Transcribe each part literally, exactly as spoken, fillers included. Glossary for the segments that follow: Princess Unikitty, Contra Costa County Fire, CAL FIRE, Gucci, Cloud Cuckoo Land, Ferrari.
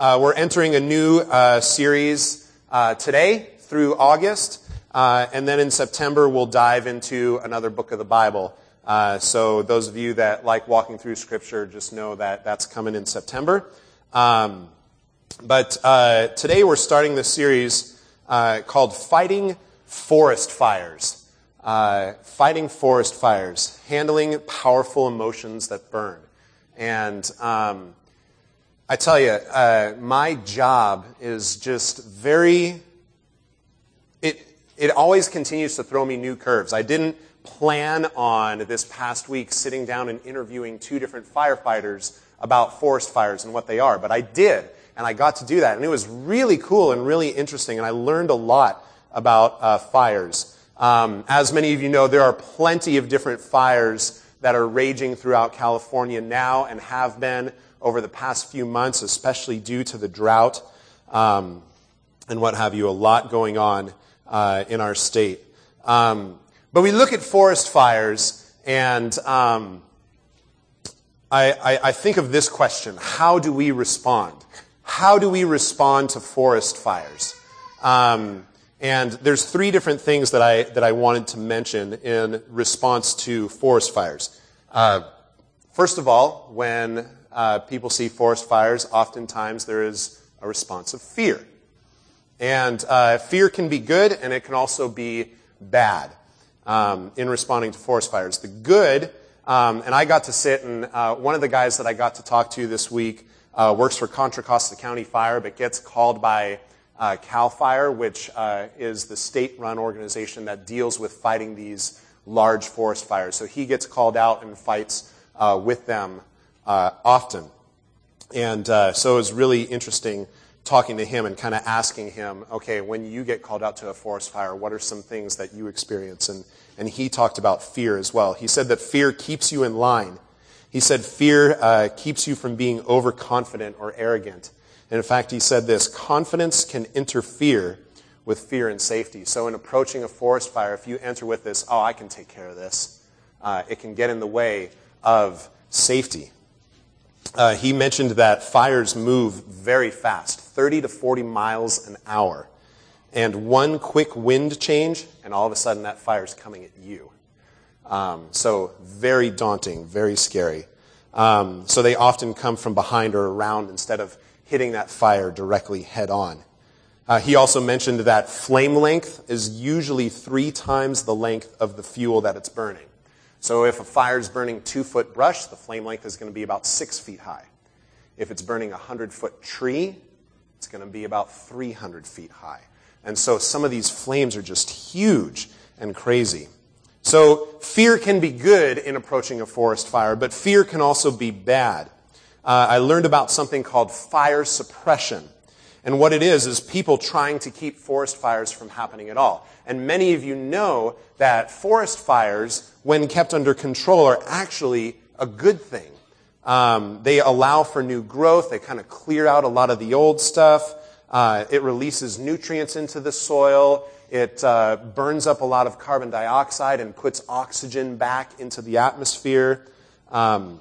Uh, we're entering a new uh, series uh, today through August, uh, and then in September we'll dive into another book of the Bible. Uh, so those of you that like walking through Scripture, just know that that's coming in September. Um, but uh, today we're starting this series uh, called Fighting Forest Fires. Uh, fighting Forest Fires, handling powerful emotions that burn. And um, I tell you, uh, my job is just very, it it always continues to throw me new curves. I didn't plan on this past week sitting down and interviewing two different firefighters about forest fires and what they are, but I did, and I got to do that, and it was really cool and really interesting, and I learned a lot about uh, fires. Um, as many of you know, there are plenty of different fires that are raging throughout California now and have been over the past few months, especially due to the drought um, and what have you, a lot going on uh, in our state. Um, but we look at forest fires, and um, I, I, I think of this question: how do we respond? How do we respond to forest fires? Um, And there's three different things that I that I wanted to mention in response to forest fires. Uh, first of all, when uh, people see forest fires, oftentimes there is a response of fear. And uh, fear can be good, and it can also be bad um, in responding to forest fires. The good, um, and I got to sit, and uh, one of the guys that I got to talk to this week uh, works for Contra Costa County Fire, but gets called by Uh, CAL FIRE, which uh, is the state-run organization that deals with fighting these large forest fires. So he gets called out and fights uh, with them uh, often. And uh, so it was really interesting talking to him and kind of asking him, okay, when you get called out to a forest fire, what are some things that you experience? And, and he talked about fear as well. He said that fear keeps you in line. He said fear uh, keeps you from being overconfident or arrogant. And in fact, he said this: confidence can interfere with fear and safety. So in approaching a forest fire, if you enter with this, oh, I can take care of this, uh, it can get in the way of safety. Uh, he mentioned that fires move very fast, thirty to forty miles an hour. And one quick wind change, and all of a sudden that fire's coming at you. Um, so very daunting, very scary. Um, so they often come from behind or around instead of hitting that fire directly head on. Uh, he also mentioned that flame length is usually three times the length of the fuel that it's burning. So if a fire is burning two-foot brush, the flame length is going to be about six feet high. If it's burning a hundred-foot tree, it's going to be about three hundred feet high. And so some of these flames are just huge and crazy. So fear can be good in approaching a forest fire, but fear can also be bad. Uh, I learned about something called fire suppression. And what it is, is people trying to keep forest fires from happening at all. And many of you know that forest fires, when kept under control, are actually a good thing. Um, they allow for new growth. They kind of clear out a lot of the old stuff. Uh, it releases nutrients into the soil. It uh, burns up a lot of carbon dioxide and puts oxygen back into the atmosphere. Um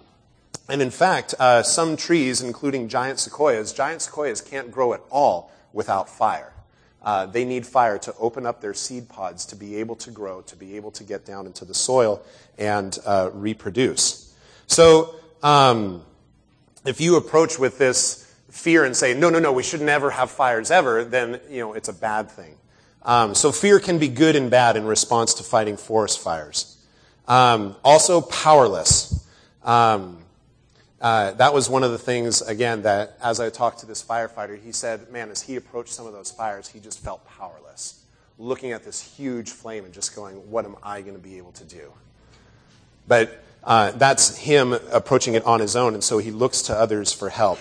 And in fact, uh, some trees, including giant sequoias, giant sequoias can't grow at all without fire. Uh, they need fire to open up their seed pods to be able to grow, to be able to get down into the soil and uh, reproduce. So um, if you approach with this fear and say, no, no, no, we should never have fires ever, then you know it's a bad thing. Um, so fear can be good and bad in response to fighting forest fires. Um, also powerless. Um Uh, that was one of the things, again, that as I talked to this firefighter, he said, man, as he approached some of those fires, he just felt powerless, looking at this huge flame and just going, what am I going to be able to do? But uh, that's him approaching it on his own, and so he looks to others for help.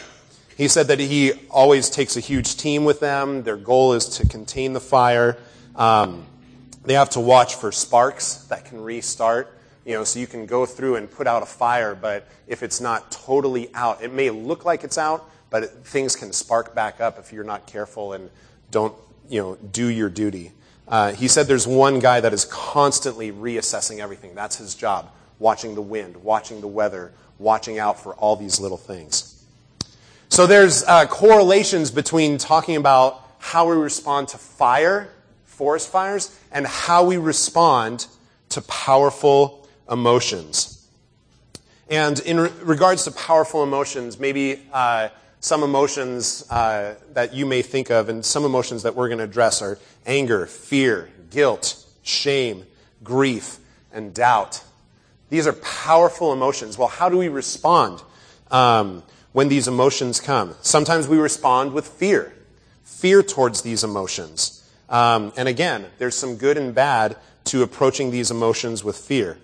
He said that he always takes a huge team with them. Their goal is to contain the fire. Um, they have to watch for sparks that can restart. You know, so you can go through and put out a fire, but if it's not totally out, it may look like it's out, but it, things can spark back up if you're not careful and don't, you know, do your duty. Uh, he said there's one guy that is constantly reassessing everything. That's his job, watching the wind, watching the weather, watching out for all these little things. So there's uh, correlations between talking about how we respond to fire, forest fires, and how we respond to powerful emotions. And in re- regards to powerful emotions, maybe uh, some emotions uh, that you may think of, and some emotions that we're going to address are anger, fear, guilt, shame, grief, and doubt. These are powerful emotions. Well, how do we respond um, when these emotions come? Sometimes we respond with fear, fear towards these emotions. Um, and again, there's some good and bad to approaching these emotions with fear.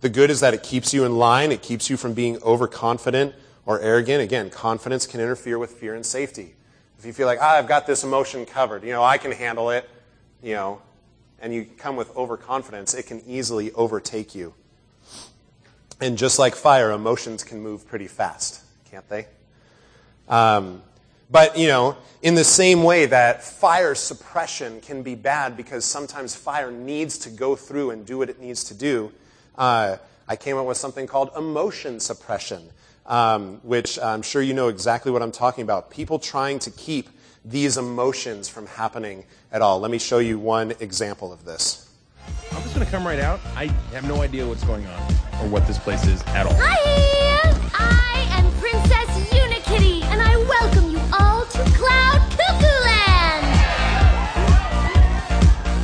The good is that it keeps you in line. It keeps you from being overconfident or arrogant. Again, confidence can interfere with fear and safety. If you feel like, ah, I've got this emotion covered, you know, I can handle it, you know, and you come with overconfidence, it can easily overtake you. And just like fire, emotions can move pretty fast, can't they? Um, but, you know, in the same way that fire suppression can be bad because sometimes fire needs to go through and do what it needs to do, uh, I came up with something called emotion suppression, um, which I'm sure you know exactly what I'm talking about. People trying to keep these emotions from happening at all. Let me show you one example of this. I'm just going to come right out. I have no idea what's going on or what this place is at all. Hi! I am Princess Unikitty, and I welcome you all to Cloud Cuckoo Land!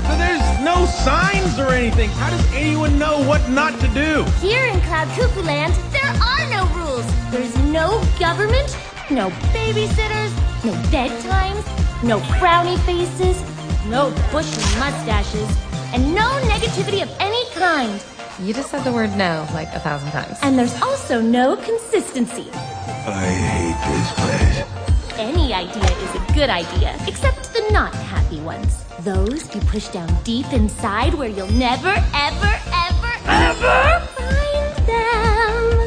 So there's no signs or anything. How does anyone know what not to do? Here in Cloud Cuckoo Land, there are no rules. There's no government, no babysitters, no bedtimes, no frowny faces, no bushy mustaches, and no negativity of any kind. You just said the word no like a thousand times. And there's also no consistency. I hate this place. Any idea is a good idea, except the not happy ones. Those you push down deep inside where you'll never, ever, ever, ever find them.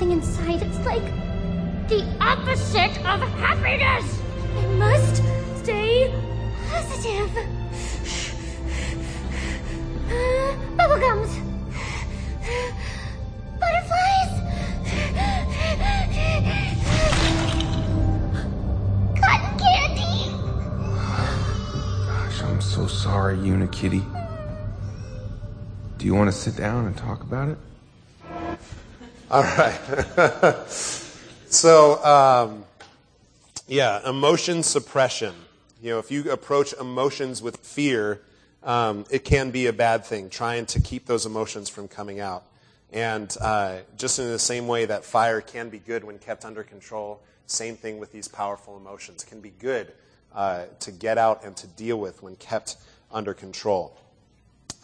Inside, it's like the opposite of happiness. I must stay positive. Uh, bubblegums. Butterflies. Cotton candy. Gosh, I'm so sorry, Unikitty. Do you want to sit down and talk about it? All right. So, um, yeah, emotion suppression. You know, if you approach emotions with fear, um, it can be a bad thing, trying to keep those emotions from coming out. And uh, just in the same way that fire can be good when kept under control, same thing with these powerful emotions. It can be good uh, to get out and to deal with when kept under control.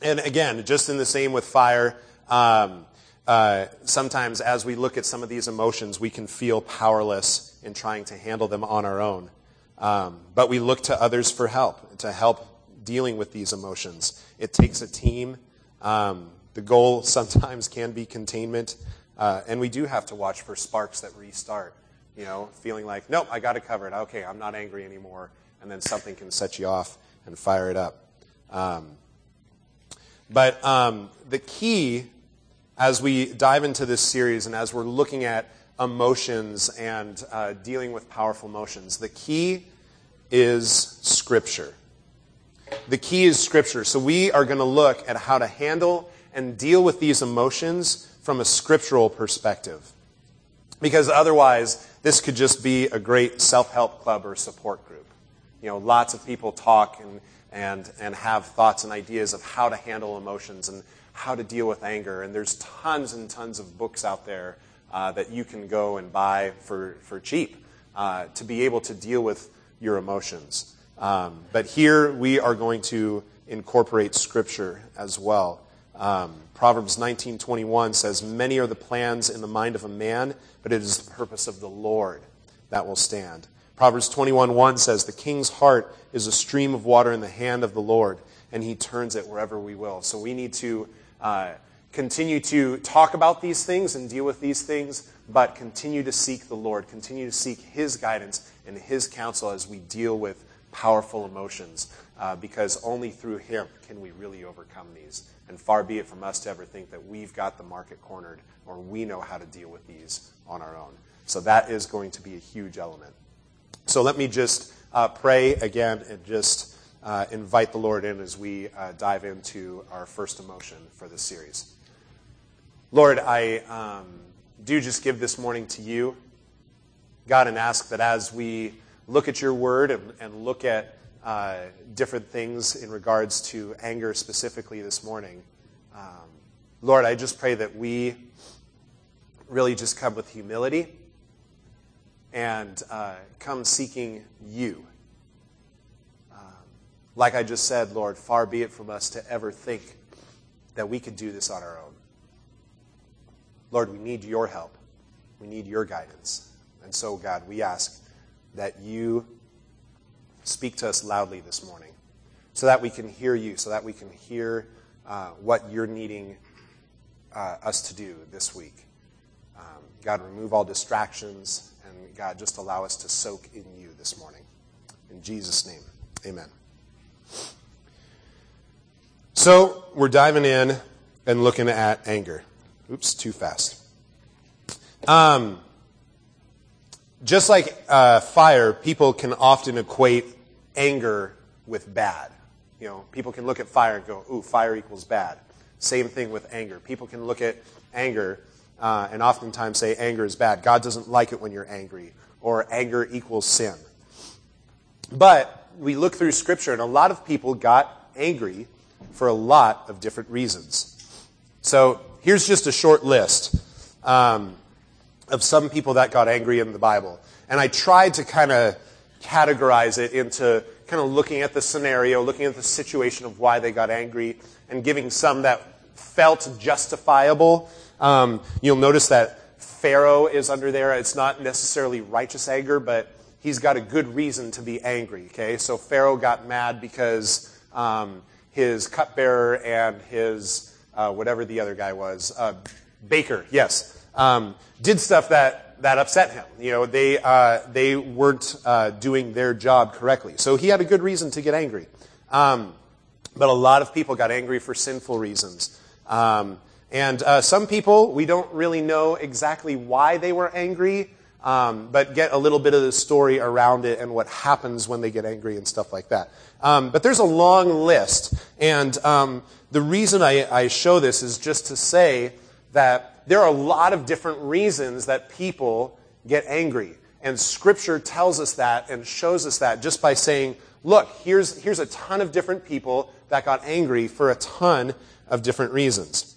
And again, just in the same with fire, um, Uh, sometimes as we look at some of these emotions, we can feel powerless in trying to handle them on our own. Um, but we look to others for help, to help dealing with these emotions. It takes a team. Um, the goal sometimes can be containment. Uh, and we do have to watch for sparks that restart, you know, feeling like, nope, I got it covered. Okay, I'm not angry anymore. And then something can set you off and fire it up. Um, but um, the key... As we dive into this series and as we're looking at emotions and uh, dealing with powerful emotions, the key is Scripture. The key is Scripture. So we are going to look at how to handle and deal with these emotions from a scriptural perspective. Because otherwise, this could just be a great self-help club or support group. You know, lots of people talk and and and have thoughts and ideas of how to handle emotions and how to deal with anger. And there's tons and tons of books out there uh, that you can go and buy for, for cheap uh, to be able to deal with your emotions. Um, but here we are going to incorporate Scripture as well. Um, Proverbs nineteen twenty-one says, "Many are the plans in the mind of a man, but it is the purpose of the Lord that will stand." Proverbs twenty-one one says, "The king's heart is a stream of water in the hand of the Lord, and he turns it wherever we will." So we need to Uh, continue to talk about these things and deal with these things, but continue to seek the Lord. Continue to seek His guidance and His counsel as we deal with powerful emotions, uh, because only through Him can we really overcome these. And far be it from us to ever think that we've got the market cornered or we know how to deal with these on our own. So that is going to be a huge element. So let me just uh, pray again and just uh, invite the Lord in as we uh, dive into our first emotion for this series. Lord, I um, do just give this morning to You, God, and ask that as we look at Your word and, and look at uh, different things in regards to anger specifically this morning, um, Lord, I just pray that we really just come with humility and uh, come seeking You. Um, like I just said, Lord, far be it from us to ever think that we could do this on our own. Lord, we need Your help. We need Your guidance. And so, God, we ask that You speak to us loudly this morning so that we can hear You, so that we can hear uh, what You're needing uh, us to do this week. Um, God, remove all distractions, and God, just allow us to soak in You this morning. In Jesus' name, amen. So, we're diving in and looking at anger. Oops, too fast. Um, just like uh, fire, people can often equate anger with bad. You know, people can look at fire and go, ooh, fire equals bad. Same thing with anger. People can look at anger uh, and oftentimes say anger is bad. God doesn't like it when you're angry, or anger equals sin. But we look through Scripture, and a lot of people got angry for a lot of different reasons. So, here's just a short list um, of some people that got angry in the Bible. And I tried to kind of categorize it into kind of looking at the scenario, looking at the situation of why they got angry, and giving some that felt justifiable. Um, you'll notice that Pharaoh is under there. It's not necessarily righteous anger, but he's got a good reason to be angry. Okay, so Pharaoh got mad because um, his cupbearer and his... Uh, whatever the other guy was, uh, Baker, yes, um, did stuff that, that upset him. You know, they uh, they weren't uh, doing their job correctly. So he had a good reason to get angry. Um, but a lot of people got angry for sinful reasons. Um, and uh, some people, we don't really know exactly why they were angry, um, but get a little bit of the story around it and what happens when they get angry and stuff like that. Um, but there's a long list, and um, the reason I, I show this is just to say that there are a lot of different reasons that people get angry, and Scripture tells us that and shows us that just by saying, look, here's here's a ton of different people that got angry for a ton of different reasons.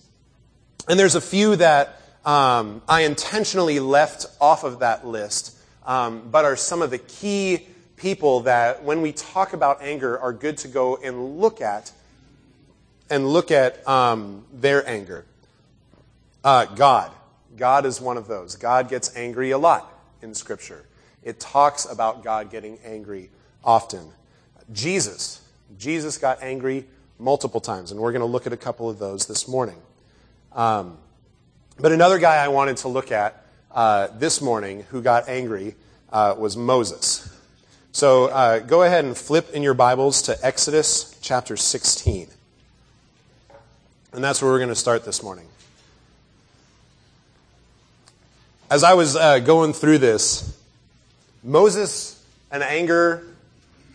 And there's a few that um, I intentionally left off of that list, um, but are some of the key people that, when we talk about anger, are good to go and look at, and look at um, their anger. Uh, God. God is one of those. God gets angry a lot in Scripture. It talks about God getting angry often. Jesus. Jesus got angry multiple times, and we're going to look at a couple of those this morning. Um, but another guy I wanted to look at uh, this morning who got angry uh, was Moses. So uh, go ahead and flip in your Bibles to Exodus chapter sixteen. And that's where we're going to start this morning. As I was uh, going through this, Moses and anger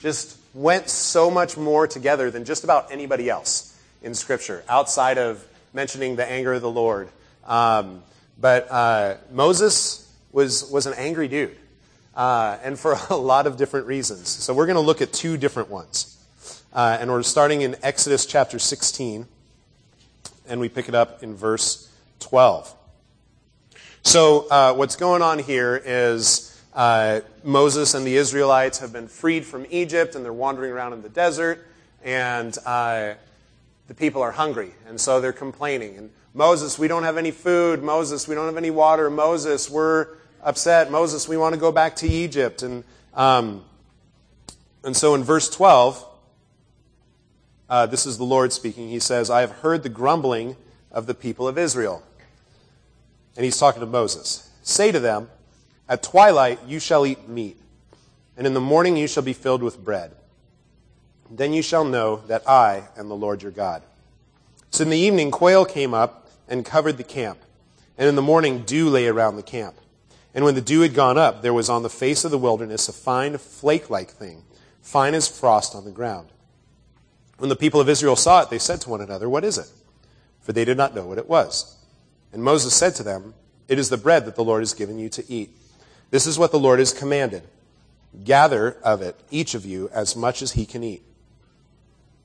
just went so much more together than just about anybody else in Scripture, outside of mentioning the anger of the Lord. Um, but uh, Moses was, was an angry dude. Uh, and for a lot of different reasons. So we're going to look at two different ones. Uh, and we're starting in Exodus chapter sixteen, and we pick it up in verse twelve. So uh, what's going on here is uh, Moses and the Israelites have been freed from Egypt, and they're wandering around in the desert, and uh, the people are hungry, and so they're complaining. And Moses, we don't have any food. Moses, we don't have any water. Moses, we're upset. Moses, we want to go back to Egypt. And um, and so in verse twelve, uh, this is the Lord speaking. He says, I have heard the grumbling of the people of Israel. And he's talking to Moses. Say to them, at twilight you shall eat meat, and in the morning you shall be filled with bread. Then you shall know that I am the Lord your God. So in the evening quail came up and covered the camp, and in the morning dew lay around the camp. And when the dew had gone up, there was on the face of the wilderness a fine flake-like thing, fine as frost on the ground. When the people of Israel saw it, they said to one another, what is it? For they did not know what it was. And Moses said to them, it is the bread that the Lord has given you to eat. This is what the Lord has commanded. Gather of it, each of you, as much as he can eat.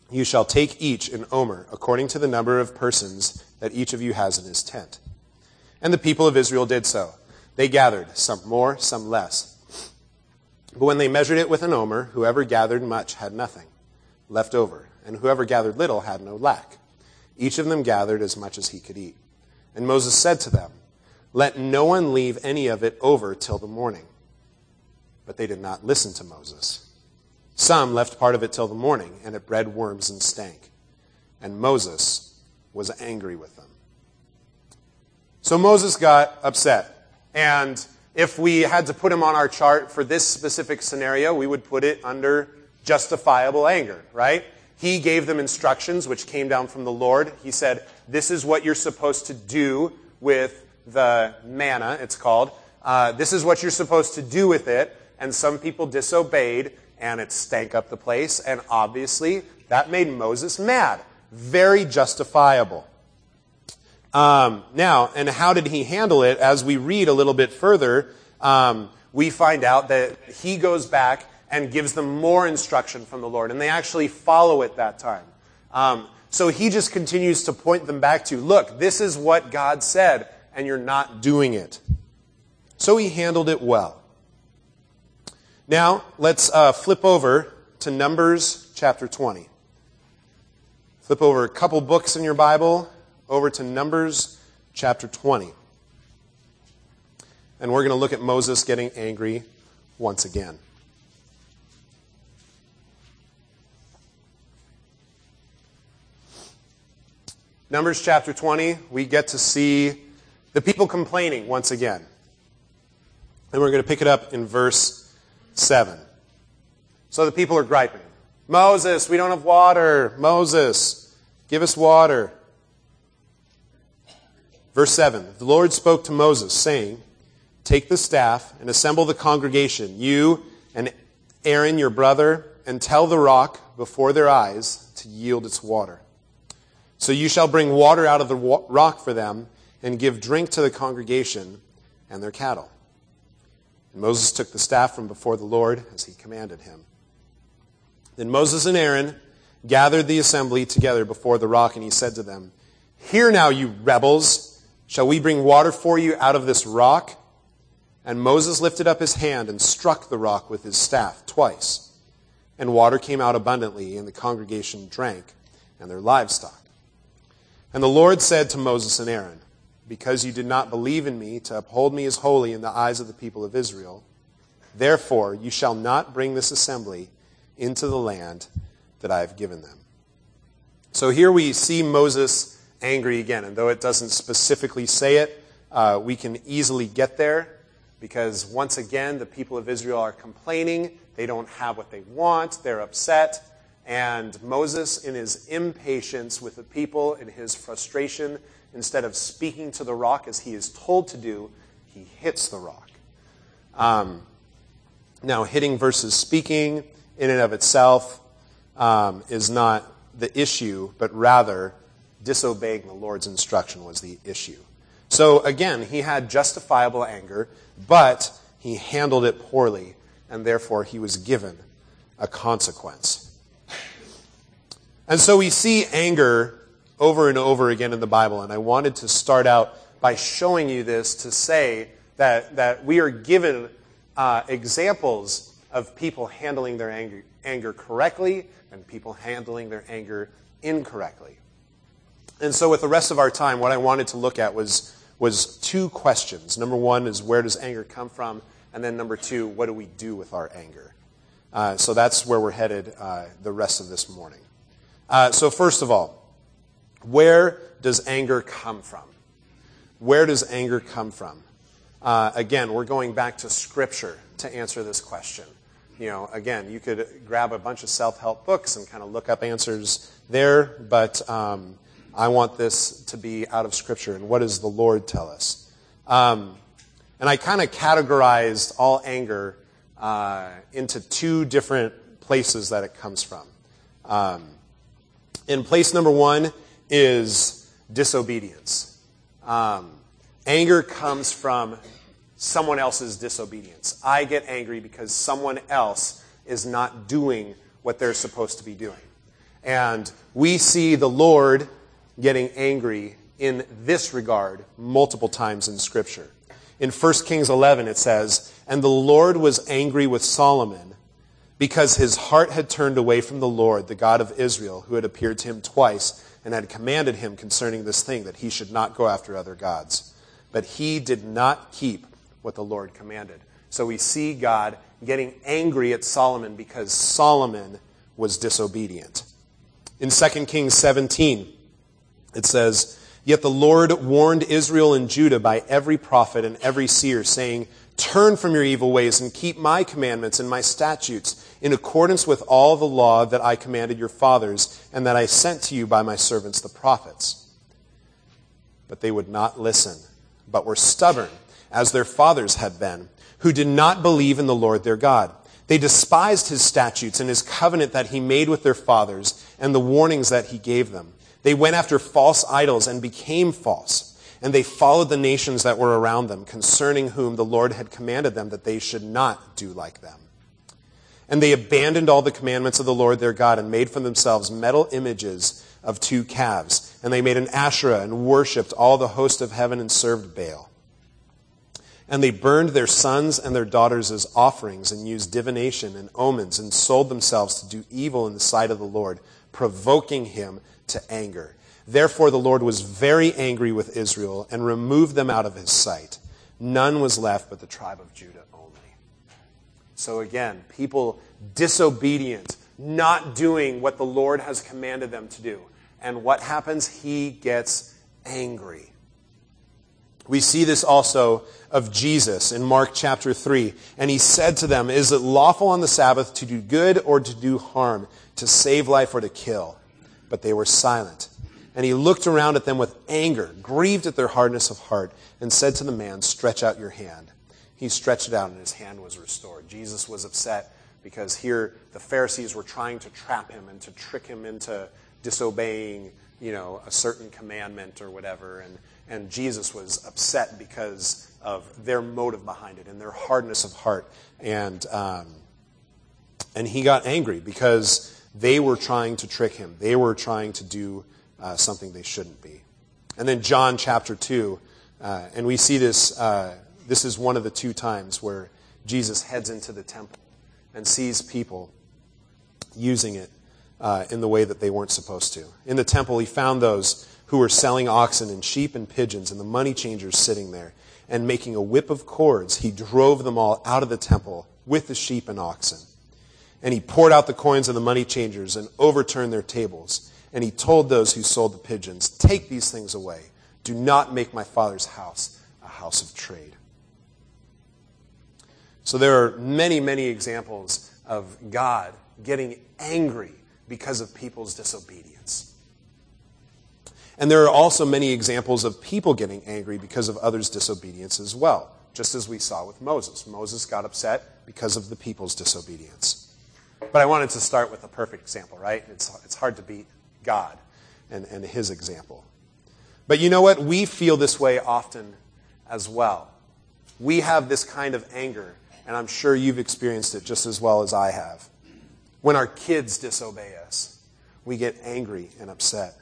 You shall take each an omer, according to the number of persons that each of you has in his tent. And the people of Israel did so. They gathered, some more, some less. But when they measured it with an omer, whoever gathered much had nothing left over, and whoever gathered little had no lack. Each of them gathered as much as he could eat. And Moses said to them, let no one leave any of it over till the morning. But they did not listen to Moses. Some left part of it till the morning, and it bred worms and stank. And Moses was angry with them. So Moses got upset. And if we had to put him on our chart for this specific scenario, we would put it under justifiable anger, right? He gave them instructions, which came down from the Lord. He said, this is what you're supposed to do with the manna, it's called. Uh, this is what you're supposed to do with it. And some people disobeyed, and it stank up the place. And obviously, that made Moses mad. Very justifiable. Um, now, and how did he handle it? As we read a little bit further, um, we find out that he goes back and gives them more instruction from the Lord. And they actually follow it that time. Um, so he just continues to point them back to, look, this is what God said, and you're not doing it. So he handled it well. Now, let's uh, flip over to Numbers chapter twenty. Flip over a couple books in your Bible over to Numbers chapter twenty. And we're going to look at Moses getting angry once again. Numbers chapter twenty, we get to see the people complaining once again. And we're going to pick it up in verse seven. So the people are griping. Moses, we don't have water. Moses, give us water. Verse seven, the Lord spoke to Moses, saying, take the staff and assemble the congregation, you and Aaron your brother, and tell the rock before their eyes to yield its water. So you shall bring water out of the rock for them and give drink to the congregation and their cattle. And Moses took the staff from before the Lord as he commanded him. Then Moses and Aaron gathered the assembly together before the rock, and he said to them, hear now, you rebels, shall we bring water for you out of this rock? And Moses lifted up his hand and struck the rock with his staff twice. And water came out abundantly, and the congregation drank, and their livestock. And the Lord said to Moses and Aaron, because you did not believe in me to uphold me as holy in the eyes of the people of Israel, therefore you shall not bring this assembly into the land that I have given them. So here we see Moses angry again. And though it doesn't specifically say it, uh, we can easily get there. Because once again, the people of Israel are complaining. They don't have what they want. They're upset. And Moses, in his impatience with the people, in his frustration, instead of speaking to the rock as he is told to do, he hits the rock. Um, now, hitting versus speaking in and of itself um, is not the issue, but rather disobeying the Lord's instruction was the issue. So, again, he had justifiable anger, but he handled it poorly, and therefore he was given a consequence. And so we see anger over and over again in the Bible. And I wanted to start out by showing you this to say that, that we are given uh, examples of people handling their anger, anger correctly and people handling their anger incorrectly. And so with the rest of our time, what I wanted to look at was, was two questions. Number one is, where does anger come from? And then number two, what do we do with our anger? Uh, so that's where we're headed uh, the rest of this morning. Uh, so first of all, Where does anger come from? Where does anger come from? Uh, again, we're going back to Scripture to answer this question. You know, again, you could grab a bunch of self-help books and kind of look up answers there, but um, I want this to be out of Scripture. And what does the Lord tell us? Um, and I kind of categorized all anger uh, into two different places that it comes from. Um, and place number one is disobedience. Um, anger comes from someone else's disobedience. I get angry because someone else is not doing what they're supposed to be doing. And we see the Lord getting angry in this regard multiple times in Scripture. In First Kings eleven it says, "And the Lord was angry with Solomon because his heart had turned away from the Lord, the God of Israel, who had appeared to him twice and had commanded him concerning this thing, that he should not go after other gods. But he did not keep what the Lord commanded." So we see God getting angry at Solomon because Solomon was disobedient. In Second Kings seventeen, it says, "Yet the Lord warned Israel and Judah by every prophet and every seer, saying, 'Turn from your evil ways and keep my commandments and my statutes in accordance with all the law that I commanded your fathers and that I sent to you by my servants the prophets.' But they would not listen, but were stubborn, as their fathers had been, who did not believe in the Lord their God. They despised his statutes and his covenant that he made with their fathers and the warnings that he gave them. They went after false idols and became false. And they followed the nations that were around them, concerning whom the Lord had commanded them that they should not do like them. And they abandoned all the commandments of the Lord their God and made for themselves metal images of two calves. And they made an Asherah and worshipped all the host of heaven and served Baal. And they burned their sons and their daughters as offerings and used divination and omens and sold themselves to do evil in the sight of the Lord, provoking him to anger. Therefore the Lord was very angry with Israel and removed them out of his sight. None was left but the tribe of Judah only." So again, people disobedient, not doing what the Lord has commanded them to do. And what happens? He gets angry. We see this also of Jesus in Mark chapter three. "And he said to them, 'Is it lawful on the Sabbath to do good or to do harm, to save life or to kill?' But they were silent. And he looked around at them with anger, grieved at their hardness of heart, and said to the man, 'Stretch out your hand.' He stretched it out, and his hand was restored." Jesus was upset because here the Pharisees were trying to trap him and to trick him into disobeying, you know, a certain commandment or whatever, and And Jesus was upset because of their motive behind it and their hardness of heart. And um, and he got angry because they were trying to trick him. They were trying to do uh, something they shouldn't be. And then John chapter two, uh, and we see this, uh, this is one of the two times where Jesus heads into the temple and sees people using it uh, in the way that they weren't supposed to. In the temple, he found those who were selling oxen and sheep and pigeons, and the money changers sitting there. And making a whip of cords, he drove them all out of the temple with the sheep and oxen. And he poured out the coins of the money changers and overturned their tables. And he told those who sold the pigeons, "Take these things away. Do not make my Father's house a house of trade." So there are many, many examples of God getting angry because of people's disobedience. And there are also many examples of people getting angry because of others' disobedience as well, just as we saw with Moses. Moses got upset because of the people's disobedience. But I wanted to start with a perfect example, right? It's it's hard to beat God and, and his example. But you know what? We feel this way often as well. We have this kind of anger, and I'm sure you've experienced it just as well as I have. When our kids disobey us, we get angry and upset.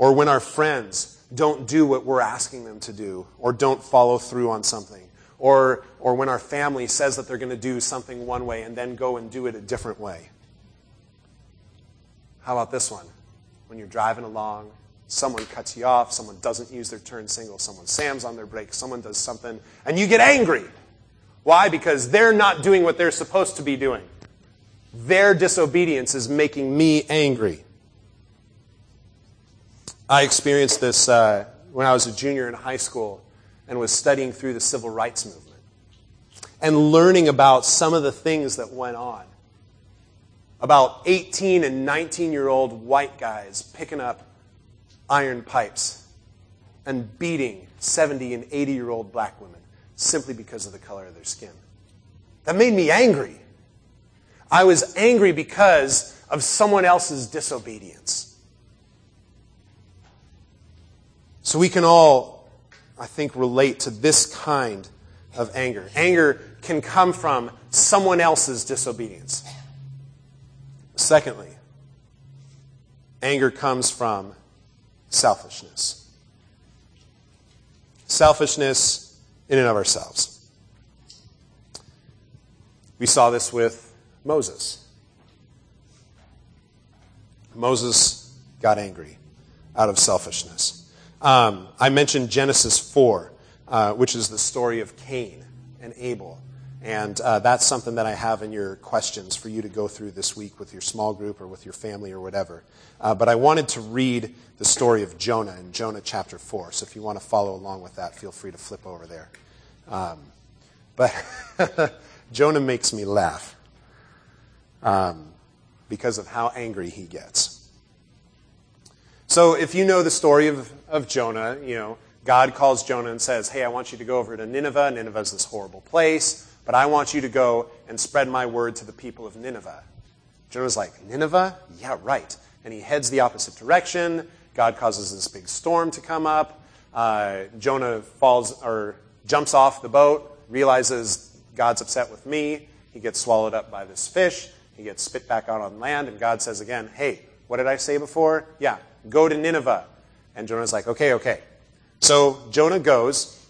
Or when our friends don't do what we're asking them to do, or don't follow through on something. Or, or when our family says that they're going to do something one way and then go and do it a different way. How about this one? When you're driving along, someone cuts you off, someone doesn't use their turn signal, someone slams on their brakes, someone does something, and you get angry. Why? Because they're not doing what they're supposed to be doing. Their disobedience is making me angry. I experienced this uh, when I was a junior in high school and was studying through the civil rights movement and learning about some of the things that went on. About eighteen and nineteen-year-old white guys picking up iron pipes and beating seventy and eighty-year-old black women simply because of the color of their skin. That made me angry. I was angry because of someone else's disobedience. So we can all, I think, relate to this kind of anger. Anger can come from someone else's disobedience. Secondly, anger comes from selfishness. Selfishness in and of ourselves. We saw this with Moses. Moses got angry out of selfishness. Um, I mentioned Genesis four, uh, which is the story of Cain and Abel. And uh, that's something that I have in your questions for you to go through this week with your small group or with your family or whatever. Uh, but I wanted to read the story of Jonah in Jonah chapter four. So if you want to follow along with that, feel free to flip over there. Um, but Jonah makes me laugh um, because of how angry he gets. So if you know the story of, of Jonah, you know, God calls Jonah and says, hey, I want you to go over to Nineveh. Nineveh is this horrible place. But I want you to go and spread my word to the people of Nineveh. Jonah's like, Nineveh? Yeah, right. And he heads the opposite direction. God causes this big storm to come up. Uh, Jonah falls or jumps off the boat, realizes God's upset with me. He gets swallowed up by this fish. He gets spit back out on land. And God says again, hey, what did I say before? Yeah, go to Nineveh. And Jonah's like, okay, okay. So Jonah goes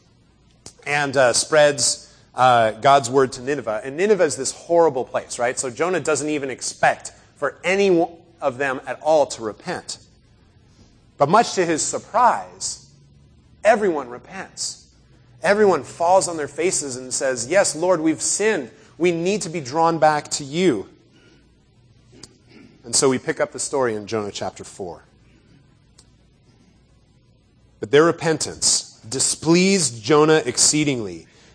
and uh, spreads... Uh, God's word to Nineveh. And Nineveh is this horrible place, right? So Jonah doesn't even expect for any of them at all to repent. But much to his surprise, everyone repents. Everyone falls on their faces and says, yes, Lord, we've sinned. We need to be drawn back to you. And so we pick up the story in Jonah chapter four. But their repentance displeased Jonah exceedingly.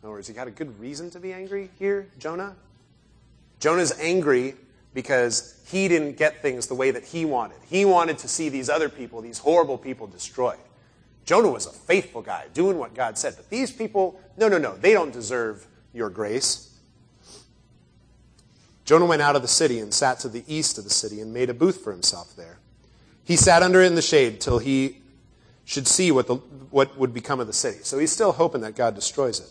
In other words, you got a good reason to be angry here, Jonah? Jonah's angry because he didn't get things the way that he wanted. He wanted to see these other people, these horrible people, destroyed. Jonah was a faithful guy, doing what God said. But these people, no, no, no, they don't deserve your grace. Jonah went out of the city and sat to the east of the city and made a booth for himself there. He sat under it in the shade till he should see what the, what would become of the city. So he's still hoping that God destroys it.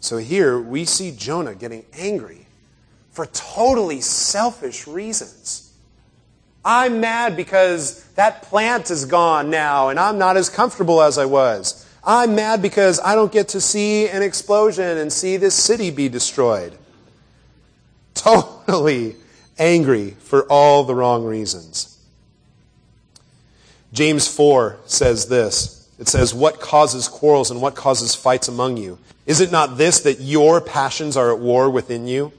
So here we see Jonah getting angry for totally selfish reasons. I'm mad because that plant is gone now and I'm not as comfortable as I was. I'm mad because I don't get to see an explosion and see this city be destroyed. Totally angry for all the wrong reasons. James four says this, It says, what causes quarrels and what causes fights among you? Is it not this, that your passions are at war within you?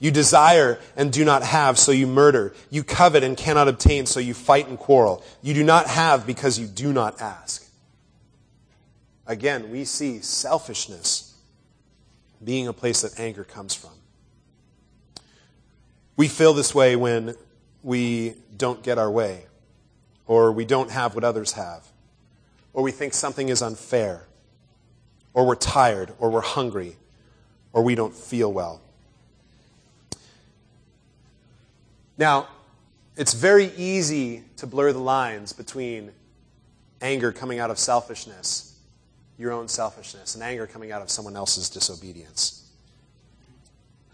You desire and do not have, so you murder. You covet and cannot obtain, so you fight and quarrel. You do not have because you do not ask. Again, we see selfishness being a place that anger comes from. We feel this way when we don't get our way, or we don't have what others have, or we think something is unfair, or we're tired, or we're hungry, or we don't feel well. Now, it's very easy to blur the lines between anger coming out of selfishness, your own selfishness, and anger coming out of someone else's disobedience.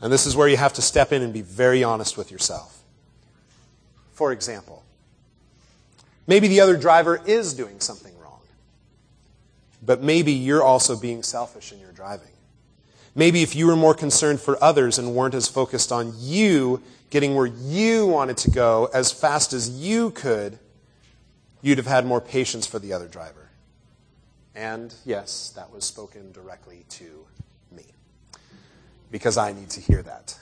And this is where you have to step in and be very honest with yourself. For example, maybe the other driver is doing something wrong, but maybe you're also being selfish in your driving. Maybe if you were more concerned for others and weren't as focused on you getting where you wanted to go as fast as you could, you'd have had more patience for the other driver. And yes, that was spoken directly to me, because I need to hear that.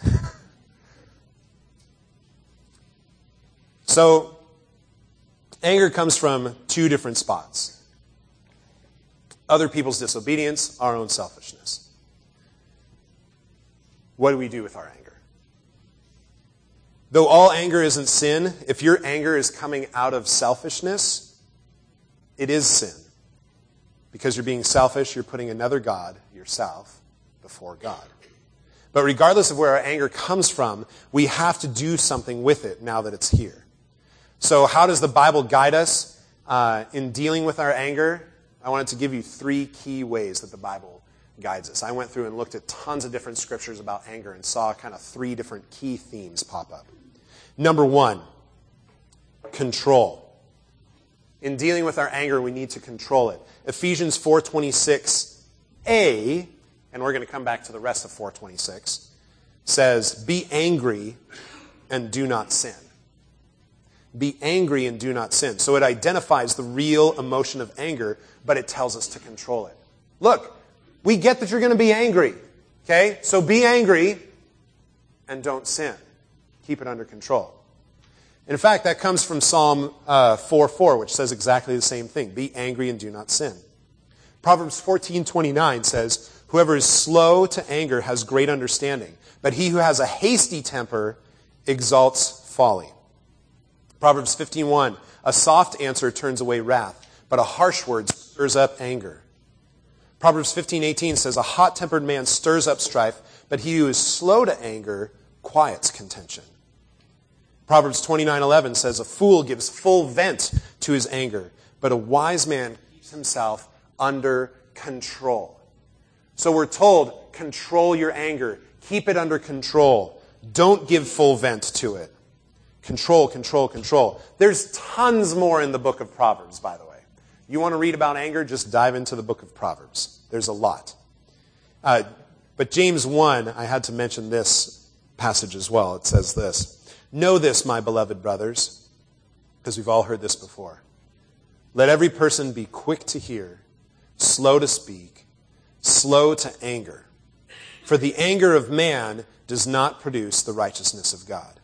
So, anger comes from two different spots: other people's disobedience, our own selfishness. What do we do with our anger? Though all anger isn't sin, if your anger is coming out of selfishness, it is sin. Because you're being selfish, you're putting another god, yourself, before God. But regardless of where our anger comes from, we have to do something with it now that it's here. So how does the Bible guide us uh, in dealing with our anger? I wanted to give you three key ways that the Bible guides us. I went through and looked at tons of different scriptures about anger and saw kind of three different key themes pop up. Number one, control. In dealing with our anger, we need to control it. Ephesians four twenty-six a, and we're going to come back to the rest of four twenty-six, says, be angry and do not sin. Be angry and do not sin. So it identifies the real emotion of anger, but it tells us to control it. Look, we get that you're going to be angry, okay? So be angry and don't sin. Keep it under control. In fact, that comes from Psalm uh, four four, which says exactly the same thing. Be angry and do not sin. Proverbs fourteen twenty-nine says, whoever is slow to anger has great understanding, but he who has a hasty temper exalts folly. Proverbs fifteen one, a soft answer turns away wrath, but a harsh word stirs up anger. Proverbs fifteen eighteen says, a hot-tempered man stirs up strife, but he who is slow to anger quiets contention. Proverbs twenty-nine eleven says, a fool gives full vent to his anger, but a wise man keeps himself under control. So we're told, control your anger. Keep it under control. Don't give full vent to it. Control, control, control. There's tons more in the book of Proverbs, by the way. You want to read about anger, just dive into the book of Proverbs. There's a lot. Uh, but James one, I had to mention this passage as well. It says this, know this, my beloved brothers, because we've all heard this before. Let every person be quick to hear, slow to speak, slow to anger. For the anger of man does not produce the righteousness of God.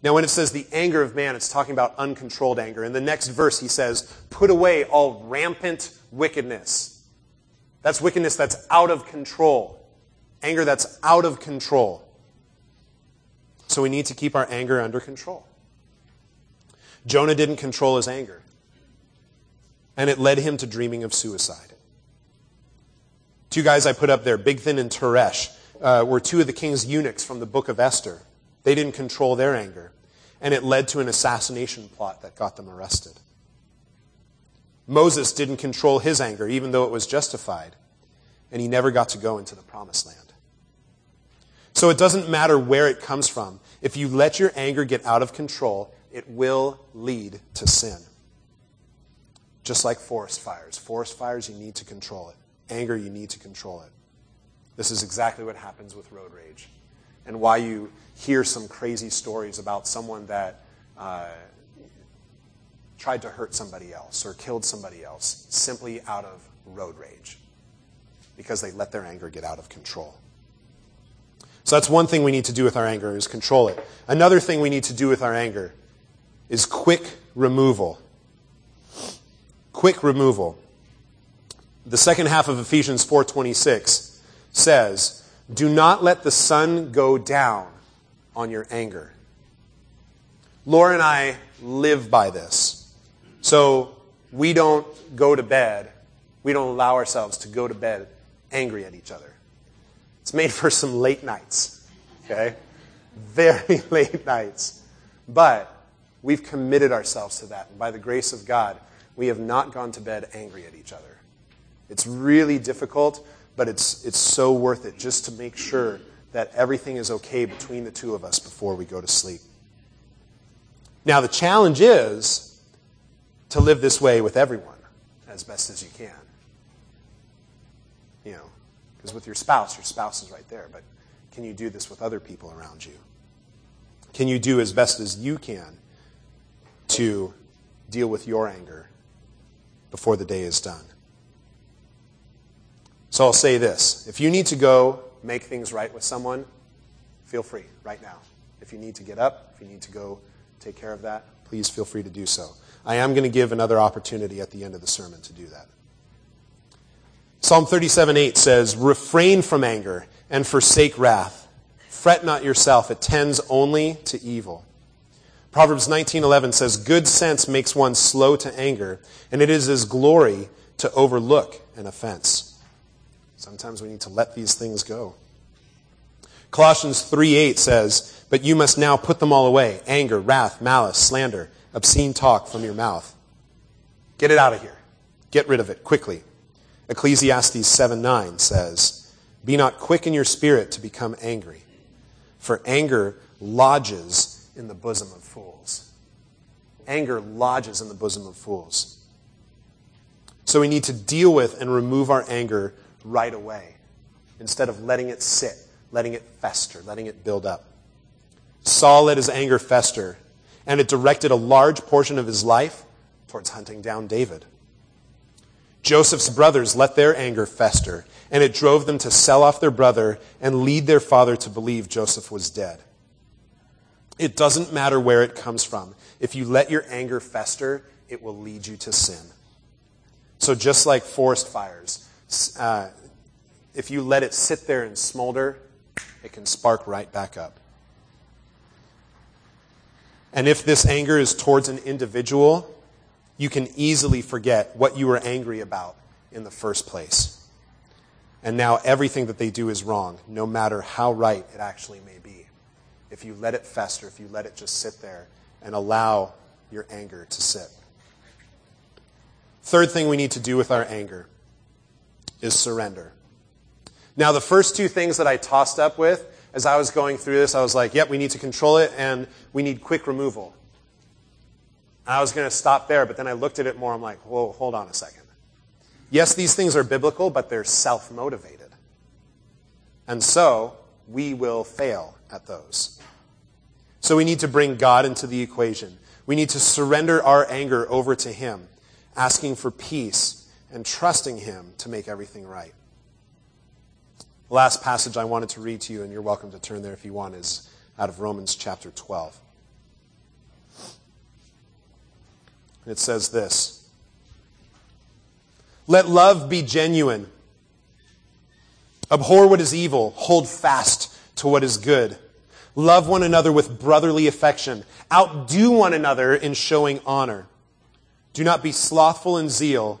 Now, when it says the anger of man, it's talking about uncontrolled anger. In the next verse, he says, put away all rampant wickedness. That's wickedness that's out of control. Anger that's out of control. So we need to keep our anger under control. Jonah didn't control his anger, and it led him to dreaming of suicide. Two guys I put up there, Bigthan and Teresh, uh, were two of the king's eunuchs from the book of Esther. They didn't control their anger, and it led to an assassination plot that got them arrested. Moses didn't control his anger, even though it was justified, and he never got to go into the promised land. So it doesn't matter where it comes from. If you let your anger get out of control, it will lead to sin. Just like forest fires. Forest fires, you need to control it. Anger, you need to control it. This is exactly what happens with road rage, and why you hear some crazy stories about someone that uh, tried to hurt somebody else or killed somebody else simply out of road rage because they let their anger get out of control. So that's one thing we need to do with our anger, is control it. Another thing we need to do with our anger is quick removal. Quick removal. The second half of Ephesians four twenty-six says, "Do not let the sun go down on your anger." Laura and I live by this. So we don't go to bed, we don't allow ourselves to go to bed angry at each other. It's made for some late nights, okay? Very late nights. But we've committed ourselves to that. And by the grace of God, we have not gone to bed angry at each other. It's really difficult, but it's it's so worth it just to make sure that everything is okay between the two of us before we go to sleep. Now, the challenge is to live this way with everyone as best as you can. You know, because with your spouse, your spouse is right there. But can you do this with other people around you? Can you do as best as you can to deal with your anger before the day is done? So I'll say this. If you need to go make things right with someone, feel free right now. If you need to get up, if you need to go take care of that, please feel free to do so. I am going to give another opportunity at the end of the sermon to do that. Psalm thirty-seven eight says, "Refrain from anger and forsake wrath. Fret not yourself, it tends only to evil." Proverbs nineteen eleven says, "Good sense makes one slow to anger, and it is his glory to overlook an offense." Sometimes we need to let these things go. Colossians three eight says, "But you must now put them all away, anger, wrath, malice, slander, obscene talk from your mouth." Get it out of here. Get rid of it quickly. Ecclesiastes seven nine says, "Be not quick in your spirit to become angry, for anger lodges in the bosom of fools." Anger lodges in the bosom of fools. So we need to deal with and remove our anger right away instead of letting it sit, letting it fester, letting it build up. Saul let his anger fester, and it directed a large portion of his life towards hunting down David. Joseph's brothers let their anger fester, and it drove them to sell off their brother and lead their father to believe Joseph was dead. It doesn't matter where it comes from. If you let your anger fester, it will lead you to sin. So just like forest fires, uh, if you let it sit there and smolder, it can spark right back up. And if this anger is towards an individual, you can easily forget what you were angry about in the first place. And now everything that they do is wrong, no matter how right it actually may be. If you let it fester, if you let it just sit there and allow your anger to sit. Third thing we need to do with our anger is surrender. Now, the first two things that I tossed up with, as I was going through this, I was like, yep, we need to control it, and we need quick removal. I was going to stop there, but then I looked at it more. I'm like, whoa, hold on a second. Yes, these things are biblical, but they're self-motivated. And so we will fail at those. So we need to bring God into the equation. We need to surrender our anger over to Him, asking for peace and trusting Him to make everything right. The last passage I wanted to read to you, and you're welcome to turn there if you want, is out of Romans chapter twelve. And it says this: "Let love be genuine. Abhor what is evil. Hold fast to what is good. Love one another with brotherly affection. Outdo one another in showing honor. Do not be slothful in zeal.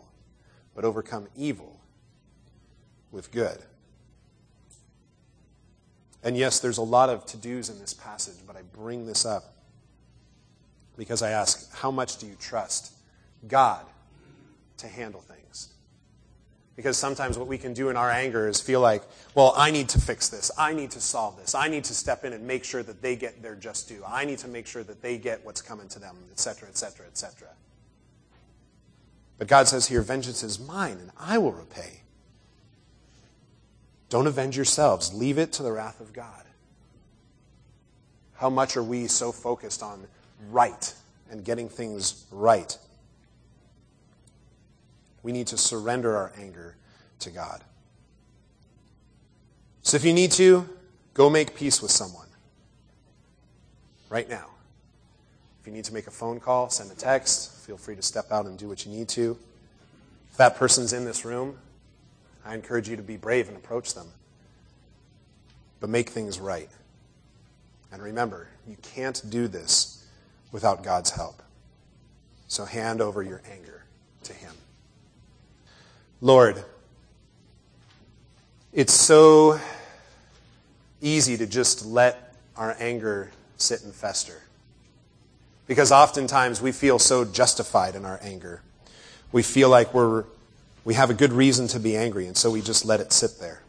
but overcome evil with good. And yes, there's a lot of to-dos in this passage, but I bring this up because I ask, how much do you trust God to handle things? Because sometimes what we can do in our anger is feel like, well, I need to fix this. I need to solve this. I need to step in and make sure that they get their just due. I need to make sure that they get what's coming to them, et cetera, et cetera, et cetera. But God says here, vengeance is mine, and I will repay. Don't avenge yourselves. Leave it to the wrath of God. How much are we so focused on right and getting things right? We need to surrender our anger to God. So if you need to, go make peace with someone right now. If you need to make a phone call, send a text, feel free to step out and do what you need to. If that person's in this room, I encourage you to be brave and approach them. But make things right. And remember, you can't do this without God's help. So hand over your anger to Him. Lord, it's so easy to just let our anger sit and fester. Because oftentimes we feel so justified in our anger. We feel like we're we have a good reason to be angry, and so we just let it sit there.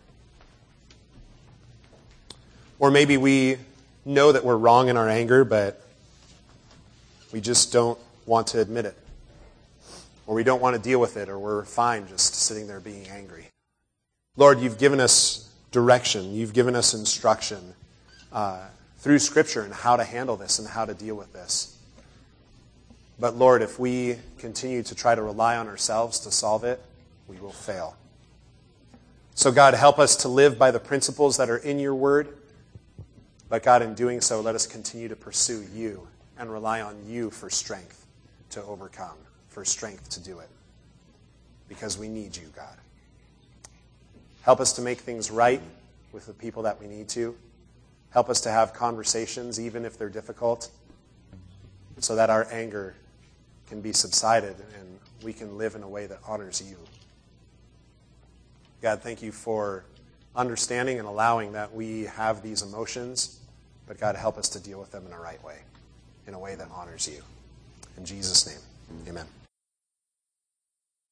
Or maybe we know that we're wrong in our anger, but we just don't want to admit it. Or we don't want to deal with it, or we're fine just sitting there being angry. Lord, you've given us direction. You've given us instruction uh, through Scripture and how to handle this and how to deal with this. But Lord, if we continue to try to rely on ourselves to solve it, we will fail. So God, help us to live by the principles that are in your word. But God, in doing so, let us continue to pursue you and rely on you for strength to overcome, for strength to do it. Because we need you, God. Help us to make things right with the people that we need to. Help us to have conversations, even if they're difficult, so that our anger can be subsided and we can live in a way that honors you. God, thank you for understanding and allowing that we have these emotions, but God, help us to deal with them in a right way, in a way that honors you. In Jesus' name, amen.